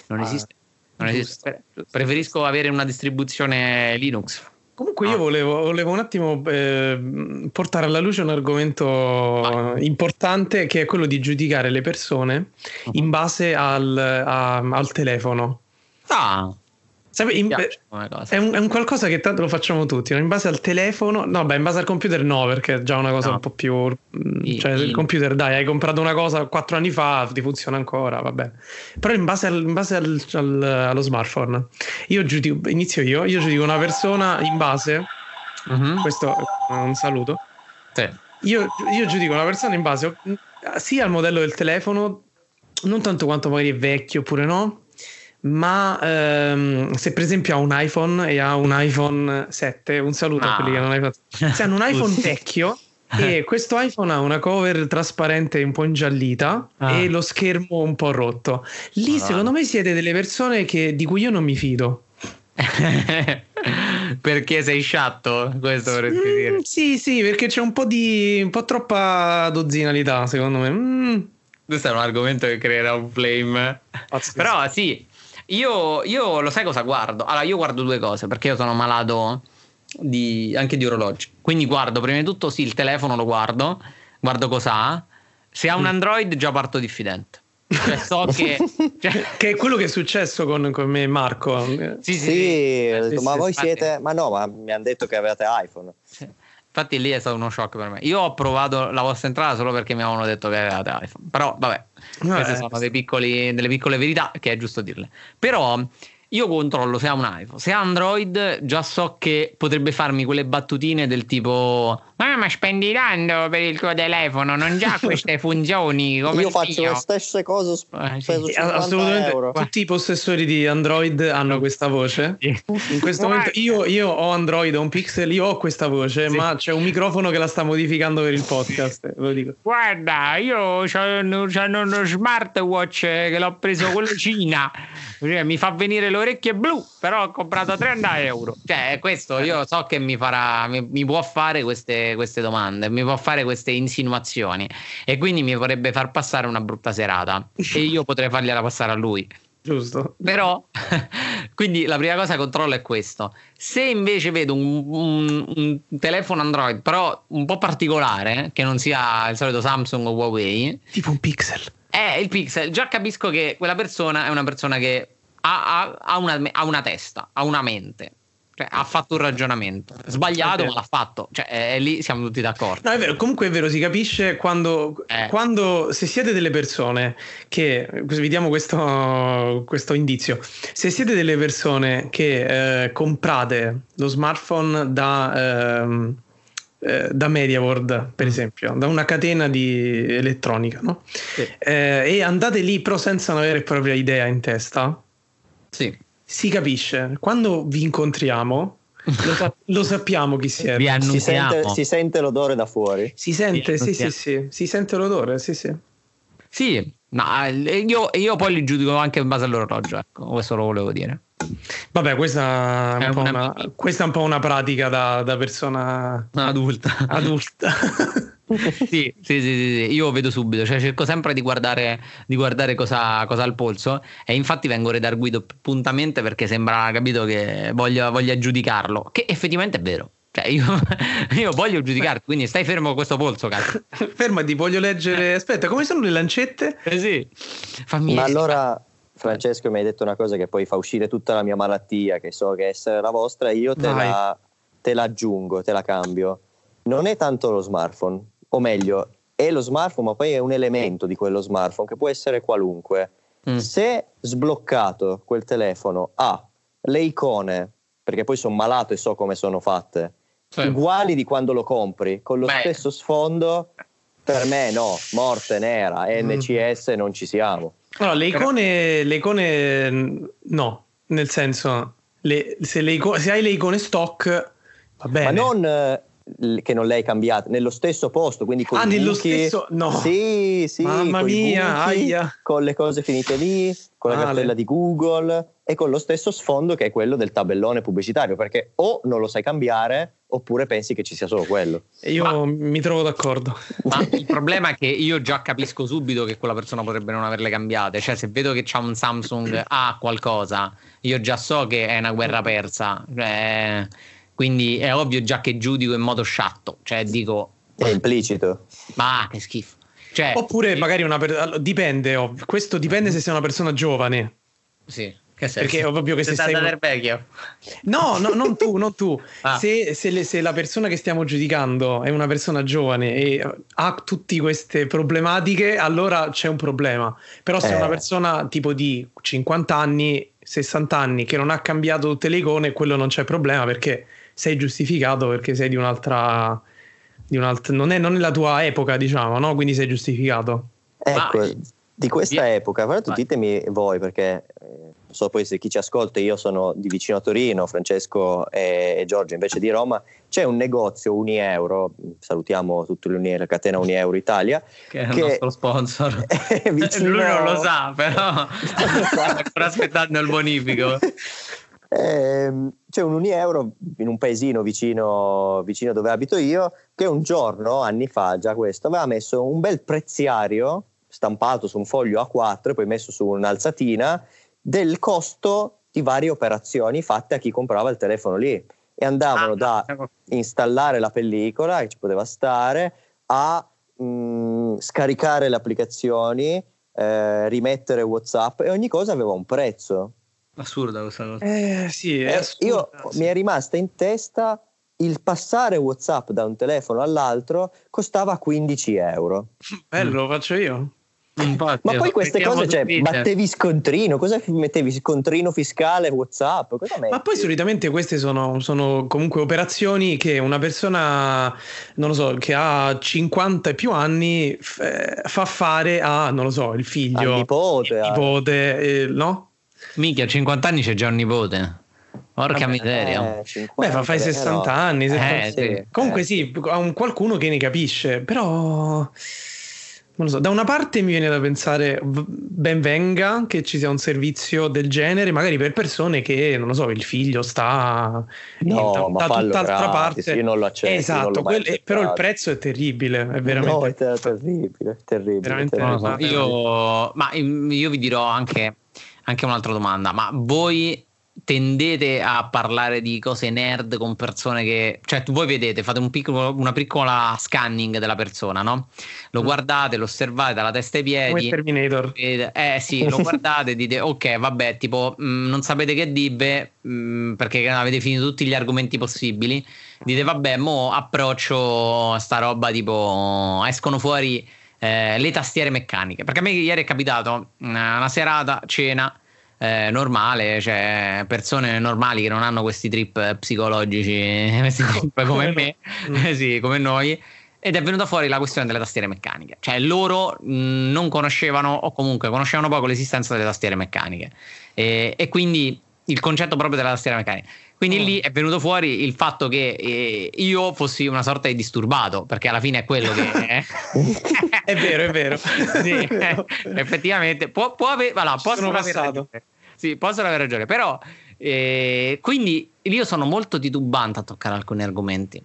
Non ah, esiste, non esiste. Preferisco avere una distribuzione Linux. Comunque no. io volevo, volevo un attimo eh, portare alla luce un argomento Vai. importante, che è quello di giudicare le persone uh-huh. in base al, a, al telefono. Ah. In, piace, è, un, è un qualcosa che tanto lo facciamo tutti, no? In base al telefono, no, beh, in base al computer no, perché è già una cosa no. un po' più I, cioè I, il computer dai, hai comprato una cosa quattro anni fa, ti funziona ancora, vabbè. Però in base, al, in base al, al, allo smartphone io giudico, inizio io, io giudico una persona in base uh-huh. questo è un saluto sì. io, io giudico una persona in base sia al modello del telefono, non tanto quanto magari è vecchio oppure no, ma ehm, se per esempio ha un iPhone e ha un iPhone sette, un saluto no. a quelli che non hai fatto, se hanno un iPhone vecchio e questo iPhone ha una cover trasparente un po' ingiallita ah. e lo schermo un po' rotto, lì allora. secondo me siete delle persone che, di cui io non mi fido. Perché sei sciatto, questo vorresti mm, dire? Sì, sì, perché c'è un po' di un po' troppa dozzinalità, secondo me. Mm. Questo è un argomento che creerà un flame. Pazzesco. Però sì, Io, io lo sai cosa guardo? Allora, io guardo due cose, perché io sono malato di, anche di orologi. Quindi guardo prima di tutto sì il telefono, lo guardo, guardo cosa ha. Se ha un Android già parto diffidente. Cioè, so che, cioè... che è quello che è successo con, con me e Marco. Sì, sì, sì, sì, sì, sì ma sì, voi infatti... siete... Ma no, ma mi hanno detto che avevate iPhone. Infatti lì è stato uno shock per me. Io ho provato la vostra entrata solo perché mi avevano detto che avevate iPhone. Però vabbè, no, queste eh, sono dei piccoli, delle piccole verità che è giusto dirle. Però io controllo se ha un iPhone. Se ha Android già so che potrebbe farmi quelle battutine del tipo ah, ma spendi tanto per il tuo telefono, non già queste funzioni come io faccio mio. Le stesse cose, speso sì, assolutamente euro. Tutti i possessori di Android hanno questa voce sì. in questo Guarda. momento io, io ho Android, ho un Pixel, io ho questa voce sì. ma c'è un microfono che la sta modificando per il podcast, lo dico. Guarda, io c'ho uno, c'ho uno smartwatch che l'ho preso con la Cina, mi fa venire le orecchie blu, però ho comprato trenta euro. Cioè questo io so che mi farà, mi, mi può fare queste, queste domande, mi può fare queste insinuazioni e quindi mi vorrebbe far passare una brutta serata e io potrei fargliela passare a lui, giusto? Però quindi la prima cosa che controllo è questo. Se invece vedo un, un, un telefono Android però un po' particolare, che non sia il solito Samsung o Huawei, tipo un Pixel, eh, il Pixel già capisco che quella persona è una persona che Ha, ha, una, ha una testa, ha una mente, cioè, ha fatto un ragionamento sbagliato, ma l'ha fatto, cioè, è, è lì siamo tutti d'accordo. No, è vero, comunque è vero, si capisce quando, eh. quando se siete delle persone che, vi diamo questo, questo indizio, se siete delle persone che eh, comprate lo smartphone da, eh, eh, da MediaWorld, per esempio, da una catena di elettronica, no? Sì. Eh, e andate lì però senza una vera e propria idea in testa. Sì. Si capisce quando vi incontriamo, lo, sa- lo sappiamo chi siete. Vi annunciamo. Si sente, si sente l'odore da fuori. Si sente, sì, sì, sì, si sente l'odore, sì, sì. Sì, ma io, io poi li giudico anche in base all'orologio, ecco, questo lo volevo dire. Vabbè, questa è, è, un po una, questa è un po' una pratica da, da persona adulta. adulta. Sì, sì, sì, sì, io vedo subito, cioè cerco sempre di guardare, di guardare cosa, cosa ha al polso e infatti vengo redarguito puntamente perché sembra, capito, che voglia, voglia giudicarlo, che effettivamente è vero. Cioè io, io voglio giudicarti, quindi stai fermo con questo polso, cazzo. Fermati, voglio leggere. Aspetta, come sono le lancette? Eh sì. Fammi Ma allora Francesco mi hai detto una cosa che poi fa uscire tutta la mia malattia, che so che è essere la vostra, io te la, te la aggiungo, te la cambio. Non è tanto lo smartphone, o meglio, è lo smartphone, ma poi è un elemento di quello smartphone che può essere qualunque. Mm. Se sbloccato quel telefono ha le icone, perché poi sono malato e so come sono fatte, sì. uguali di quando lo compri, con lo Beh. stesso sfondo, per me no, morte nera, N C S mm. non ci siamo. Allora, le icone, le icone no, nel senso le, se, le icone, se hai le icone stock va bene, ma non che non le hai cambiate, nello stesso posto, quindi con ah, i nello buchi, stesso no sì, sì, mamma mia buchi, aia. Con le cose finite lì, con la ah, cartella le... di Google e con lo stesso sfondo che è quello del tabellone pubblicitario, perché o non lo sai cambiare oppure pensi che ci sia solo quello. E io ma, mi trovo d'accordo, ma il problema è che io già capisco subito che quella persona potrebbe non averle cambiate, cioè se vedo che c'ha un Samsung A qualcosa io già so che è una guerra persa, cioè, quindi è ovvio già che giudico in modo sciatto, cioè dico è implicito, ma che schifo, cioè, oppure sì. Magari una per... dipende oh. questo dipende se sei una persona giovane, sì, che perché è proprio che se, se stai del vecchio. No, no, non tu, non tu. Ah. Se, se, le, se la persona che stiamo giudicando è una persona giovane e ha tutte queste problematiche, allora c'è un problema. Però se eh. è una persona tipo di cinquanta anni, sessanta anni che non ha cambiato tutte le icone, quello non c'è problema perché sei giustificato, perché sei di un'altra, di un'altra non, è, non è la tua epoca, diciamo, no? Quindi sei giustificato. Ecco, ah. di questa yeah. epoca, però tu ditemi voi, perché eh, so poi se chi ci ascolta, io sono di vicino a Torino, Francesco e, e Giorgio invece di Roma, c'è un negozio Unieuro, salutiamo tutta la catena Unieuro Italia, che è che, il nostro sponsor, vicino... lui non lo sa però, sta ancora aspettando il bonifico. Eh, c'è un Unieuro in un paesino vicino, vicino dove abito io, che un giorno, anni fa già questo, aveva messo un bel preziario stampato su un foglio A quattro e poi messo su un'alzatina del costo di varie operazioni fatte a chi comprava il telefono lì, e andavano ah, da ecco. installare la pellicola che ci poteva stare, a mh, scaricare le applicazioni, eh, rimettere WhatsApp, e ogni cosa aveva un prezzo. Assurda questa cosa. Eh, sì, è eh, assurda, io sì. mi è rimasta in testa il passare WhatsApp da un telefono all'altro costava quindici euro. Bello, mm. faccio io. Infatti, ma poi queste cose, cioè, battevi scontrino, cosa mettevi, scontrino fiscale WhatsApp, cosa metti? Ma poi solitamente queste sono, sono comunque operazioni che una persona, non lo so, che ha cinquanta e più anni f- fa fare a, non lo so, il figlio, al nipote, il nipote eh, no? Minchia, a cinquanta anni c'è già un nipote. Porca miseria, eh, cinquanta, beh, fa fai sessanta eh, no. anni, settanta, eh, sì. comunque eh. sì, ha un qualcuno che ne capisce, però... non lo so, da una parte mi viene da pensare ben venga che ci sia un servizio del genere, magari per persone che, non lo so, il figlio sta no, da, da tutt'altra parte. Io non lo accetto. Esatto, non lo però il prezzo è terribile, è veramente... No, è ter- terribile, terribile. Veramente terribile. No, io, ma io vi dirò anche, anche un'altra domanda, ma voi... tendete a parlare di cose nerd con persone che, cioè voi vedete, fate un piccolo, una piccola scanning della persona, no? Lo guardate, lo osservate dalla testa ai piedi. Come Terminator. Ed, eh sì, lo guardate e dite ok vabbè, tipo mh, non sapete che dibbe mh, perché avete finito tutti gli argomenti possibili, dite vabbè mo approccio sta roba, tipo escono fuori eh, le tastiere meccaniche, perché a me ieri è capitato una, una serata, cena Eh, normale, cioè persone normali che non hanno questi trip psicologici, questi trip come me, eh sì, come noi, ed è venuta fuori la questione delle tastiere meccaniche, cioè loro mh, non conoscevano o comunque conoscevano poco l'esistenza delle tastiere meccaniche e, e quindi il concetto proprio della tastiera meccanica, quindi oh. lì è venuto fuori il fatto che eh, io fossi una sorta di disturbato, perché alla fine è quello che è, è vero, è vero, sì, è vero. Eh, effettivamente può, può aver, voilà, possono aver ragione. Sì, possono aver ragione, però eh, quindi io sono molto titubante a toccare alcuni argomenti.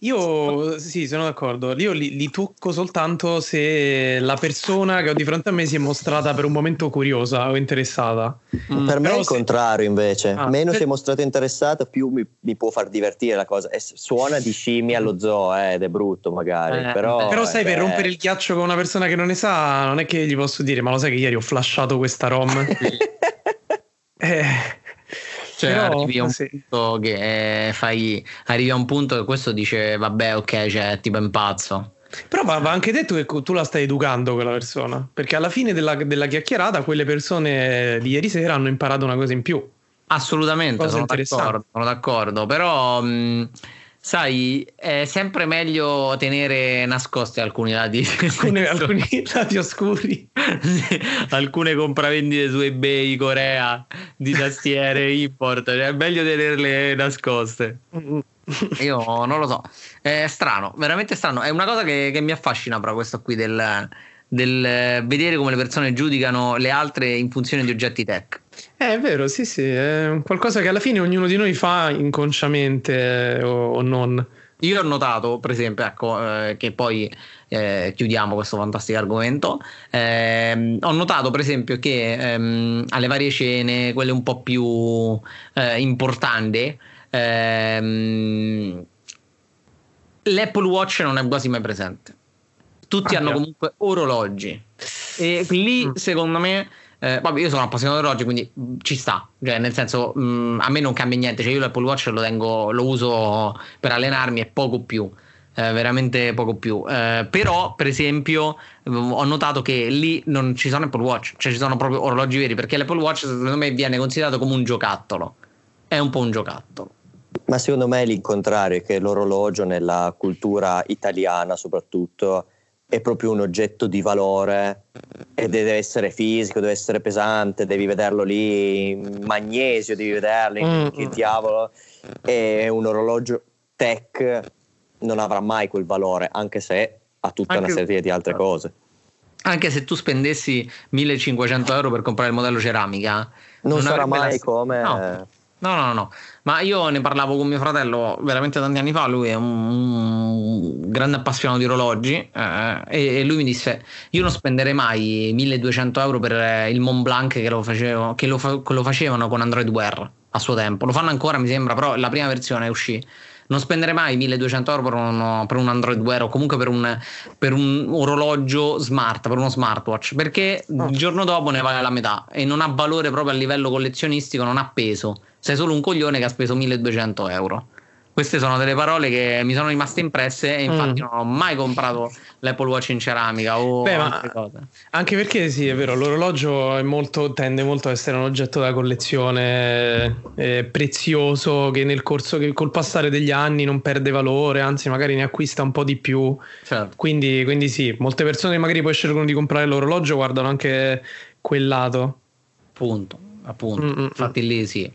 Io sì, sono d'accordo, io li, li tocco soltanto se la persona che ho di fronte a me si è mostrata per un momento curiosa o interessata. Mm. Per me è il se... contrario invece, ah, meno per... si è mostrata interessata più mi, mi può far divertire la cosa, e suona di scimmia allo zoo eh, ed è brutto magari, eh, però, però sai beh... per rompere il ghiaccio con una persona che non ne sa non è che gli posso dire ma lo sai che ieri ho flashato questa rom eh Cioè no, arrivi a un sì. punto che eh, fai, arrivi a un punto che questo dice vabbè ok, cioè tipo impazzo. Però va, va anche detto che tu la stai educando quella persona, perché alla fine della, della chiacchierata quelle persone di ieri sera hanno imparato una cosa in più. Assolutamente, sono d'accordo, sono d'accordo, però mh, sai, è sempre meglio tenere nascoste alcuni lati, alcune, alcuni lati oscuri, alcune compravendite su eBay Corea di tastiere import, è meglio tenerle nascoste. Io non lo so, è strano, veramente strano, è una cosa che, che mi affascina, però, questo qui del, del vedere come le persone giudicano le altre in funzione di oggetti tech. Eh, è vero, sì, sì, è qualcosa che alla fine ognuno di noi fa inconsciamente eh, o, o non. Io ho notato, per esempio, ecco, eh, che poi eh, chiudiamo questo fantastico argomento. Eh, ho notato, per esempio, che ehm, alle varie cene, quelle un po' più eh, importanti, ehm, l'Apple Watch non è quasi mai presente. Tutti ah, hanno via. comunque orologi, e lì, mm. secondo me. Eh, vabbè, io sono appassionato di orologi, quindi ci sta, cioè, nel senso, mh, a me non cambia niente, cioè io l'Apple Watch lo tengo, lo uso per allenarmi e poco più, eh, veramente poco più, eh, però per esempio ho notato che lì non ci sono Apple Watch, cioè ci sono proprio orologi veri, perché l'Apple Watch secondo me viene considerato come un giocattolo, è un po' un giocattolo. Ma secondo me è l'incontrario, che l'orologio nella cultura italiana soprattutto è proprio un oggetto di valore e deve essere fisico, deve essere pesante, devi vederlo lì in magnesio, devi vederlo in che diavolo, e un orologio tech non avrà mai quel valore, anche se ha tutta anche una serie di altre cose. Anche se tu spendessi millecinquecento euro per comprare il modello ceramica, non, non sarà mai la... come... No. No, no, no, ma io ne parlavo con mio fratello veramente tanti anni fa, lui è un grande appassionato di orologi, eh, e lui mi disse, io non spenderei mai milleduecento euro per il Montblanc che lo, facevo, che, lo fa, che lo facevano con Android Wear a suo tempo, lo fanno ancora mi sembra, però la prima versione uscì. Non spenderei mai milleduecento euro per, uno, per un Android Wear o comunque per un, per un orologio smart, per uno smartwatch, perché il giorno dopo ne vale la metà e non ha valore proprio a livello collezionistico, non ha peso, sei solo un coglione che ha speso milleduecento euro. Queste sono delle parole che mi sono rimaste impresse e infatti mm. non ho mai comprato l'Apple Watch in ceramica o Beh, altre cose. Anche perché sì, è vero, l'orologio è molto, tende molto a essere un oggetto da collezione eh, prezioso che nel corso, che col passare degli anni non perde valore, anzi magari ne acquista un po' di più. Certo. Quindi, quindi sì, molte persone che magari poi scelgono di comprare l'orologio guardano anche quel lato. Punto, appunto, mm, mm, infatti lì sì.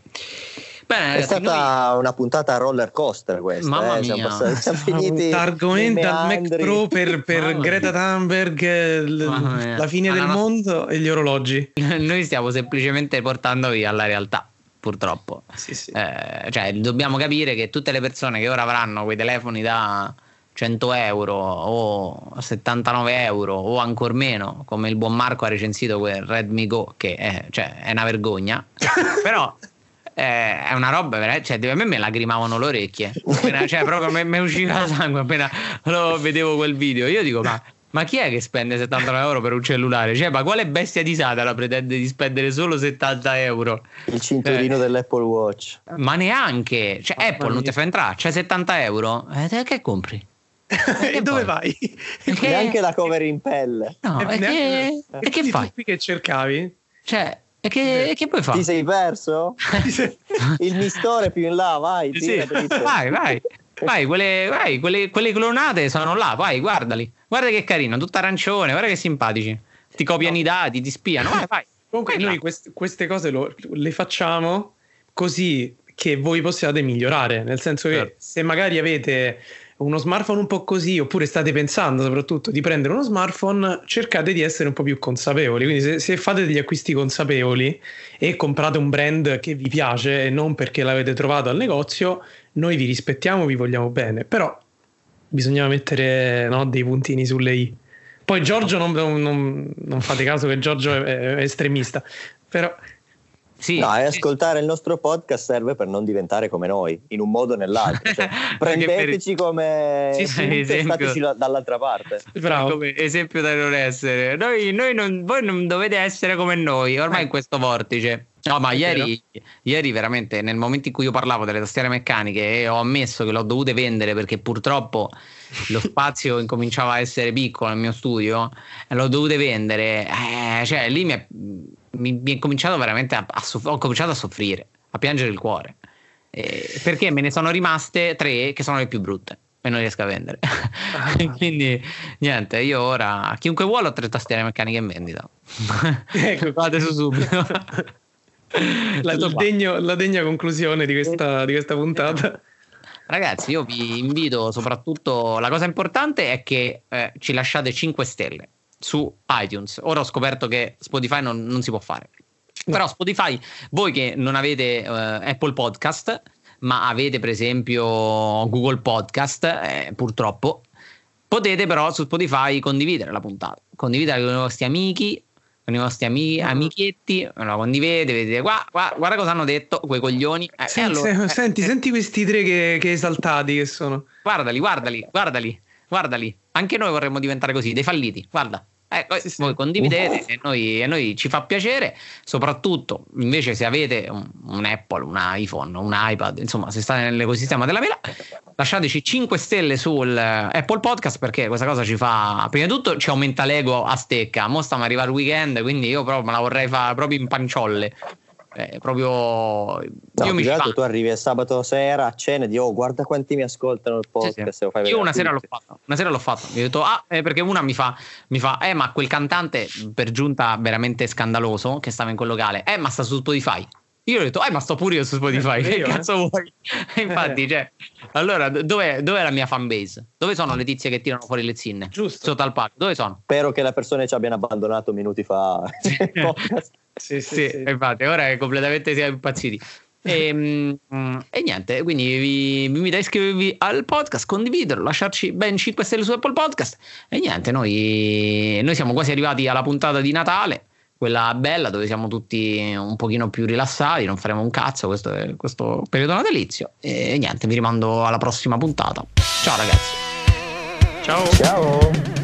Bene, è stata noi... una puntata roller coaster questa. Mamma eh, mia, siamo passati, siamo finiti argomento al Mac Pro per, per Greta Thunberg, l- la fine ah, del no. mondo e gli orologi. Noi stiamo semplicemente portando via alla realtà, purtroppo. Sì, sì. Eh, cioè, dobbiamo capire che tutte le persone che ora avranno quei telefoni da cento euro o settantanove euro o ancor meno, come il buon Marco ha recensito quel Redmi Go, che è, cioè, è una vergogna, però. Eh, è una roba, cioè, a me me lagrimavano le orecchie, appena, cioè, proprio me, me usciva la sangue appena lo vedevo quel video. Io dico, ma, ma chi è che spende settantanove euro per un cellulare? Cioè, ma quale bestia disata la pretende di spendere solo settanta euro? Il cinturino eh, dell'Apple Watch. Ma neanche, cioè, ma Apple non ti fa entrare, c'è cioè, settanta euro, eh, te che compri? E, e dove vai? Perché... Neanche la cover in pelle. No, e, e, che... e che fai? Qui che cercavi? Cioè... E che, che poi fa? Ti sei perso? Il mistore più in là, vai, tira, sì. vai, vai, vai, quelle, vai quelle, quelle clonate sono là, vai, guardali, guarda che carino, tutto arancione, guarda che simpatici, ti copiano no. i dati, ti spiano, vai, vai. Comunque vai noi quest, queste cose lo, le facciamo così che voi possiate migliorare, nel senso che certo. se magari avete uno smartphone un po' così, oppure state pensando soprattutto di prendere uno smartphone, cercate di essere un po' più consapevoli, quindi se, se fate degli acquisti consapevoli e comprate un brand che vi piace e non perché l'avete trovato al negozio, noi vi rispettiamo, vi vogliamo bene, però bisognava mettere no, dei puntini sulle i. Poi Giorgio non, non, non fate caso che Giorgio è, è estremista, però... Sì, no, e ascoltare sì. il nostro podcast serve per non diventare come noi, in un modo o nell'altro. Cioè, prendeteci per... come sì, sì, stateci dall'altra parte. Bravo. Come esempio da non essere. Noi, noi non, voi non dovete essere come noi, ormai eh. in questo vortice. No, ma ieri, ieri veramente nel momento in cui io parlavo delle tastiere meccaniche e ho ammesso che l'ho dovute vendere perché purtroppo lo spazio incominciava a essere piccolo nel mio studio, l'ho dovute vendere, eh, cioè lì mi è... Mi, mi è cominciato veramente a, a, ho cominciato a soffrire, a piangere il cuore, eh, perché me ne sono rimaste tre che sono le più brutte e non riesco a vendere. Quindi niente, io ora a chiunque vuole ho tre tastiere meccaniche in vendita. Ecco, fate su subito. La, la, degno, la degna conclusione di questa, di questa puntata. Ragazzi, io vi invito soprattutto, la cosa importante è che eh, ci lasciate cinque stelle su iTunes. Ora ho scoperto che Spotify non, non si può fare, no. Però Spotify, voi che non avete eh, Apple Podcast ma avete per esempio Google Podcast, eh, purtroppo potete però su Spotify condividere la puntata, condividere con i vostri amichi, con i vostri ami- amichetti, allora, condivide, vedete qua, qua, guarda cosa hanno detto quei coglioni. Eh, senti, allora, eh, senti, eh, senti questi tre che, che esaltati che sono. Guardali, guardali, guardali, guardali. Anche noi vorremmo diventare così, dei falliti, guarda. Eh, sì, voi sì. condividete uh-huh. e, noi, e noi ci fa piacere, soprattutto invece se avete un, un Apple, un iPhone, un iPad, insomma se state nell'ecosistema della mela, lasciateci cinque stelle sul Apple Podcast, perché questa cosa ci fa, prima di tutto ci aumenta l'ego a stecca. Mo stiamo arrivando al weekend, quindi io proprio me la vorrei fare proprio in panciolle. Eh, proprio no, io mi fa... tu arrivi a sabato sera a cena e dici, oh guarda quanti mi ascoltano il podcast, sì, sì. Lo fai io una sera l'ho fatto, una sera l'ho fatto mi ho detto, ah, eh, perché una mi fa, mi fa eh ma quel cantante per giunta veramente scandaloso che stava in quel locale, eh ma sta su Spotify. Io ho detto, eh ma sto pure io su Spotify, eh, che io, cazzo eh. vuoi? E infatti, cioè, allora dov'è, dov'è la mia fanbase? Dove sono le tizie che tirano fuori le zinne? Giusto. Sotto al palco, dove sono? Spero che la persona ci abbiano abbandonato minuti fa. Sì, sì, sì, sì, infatti, ora è completamente siamo impazziti. E, mh, e niente, quindi vi invito a iscrivervi al podcast, condividerlo, lasciarci ben cinque stelle su Apple Podcast. E niente, noi, noi siamo quasi arrivati alla puntata di Natale, quella bella dove siamo tutti un pochino più rilassati, non faremo un cazzo questo, questo periodo natalizio. E niente, vi rimando alla prossima puntata. Ciao ragazzi. Ciao. Ciao.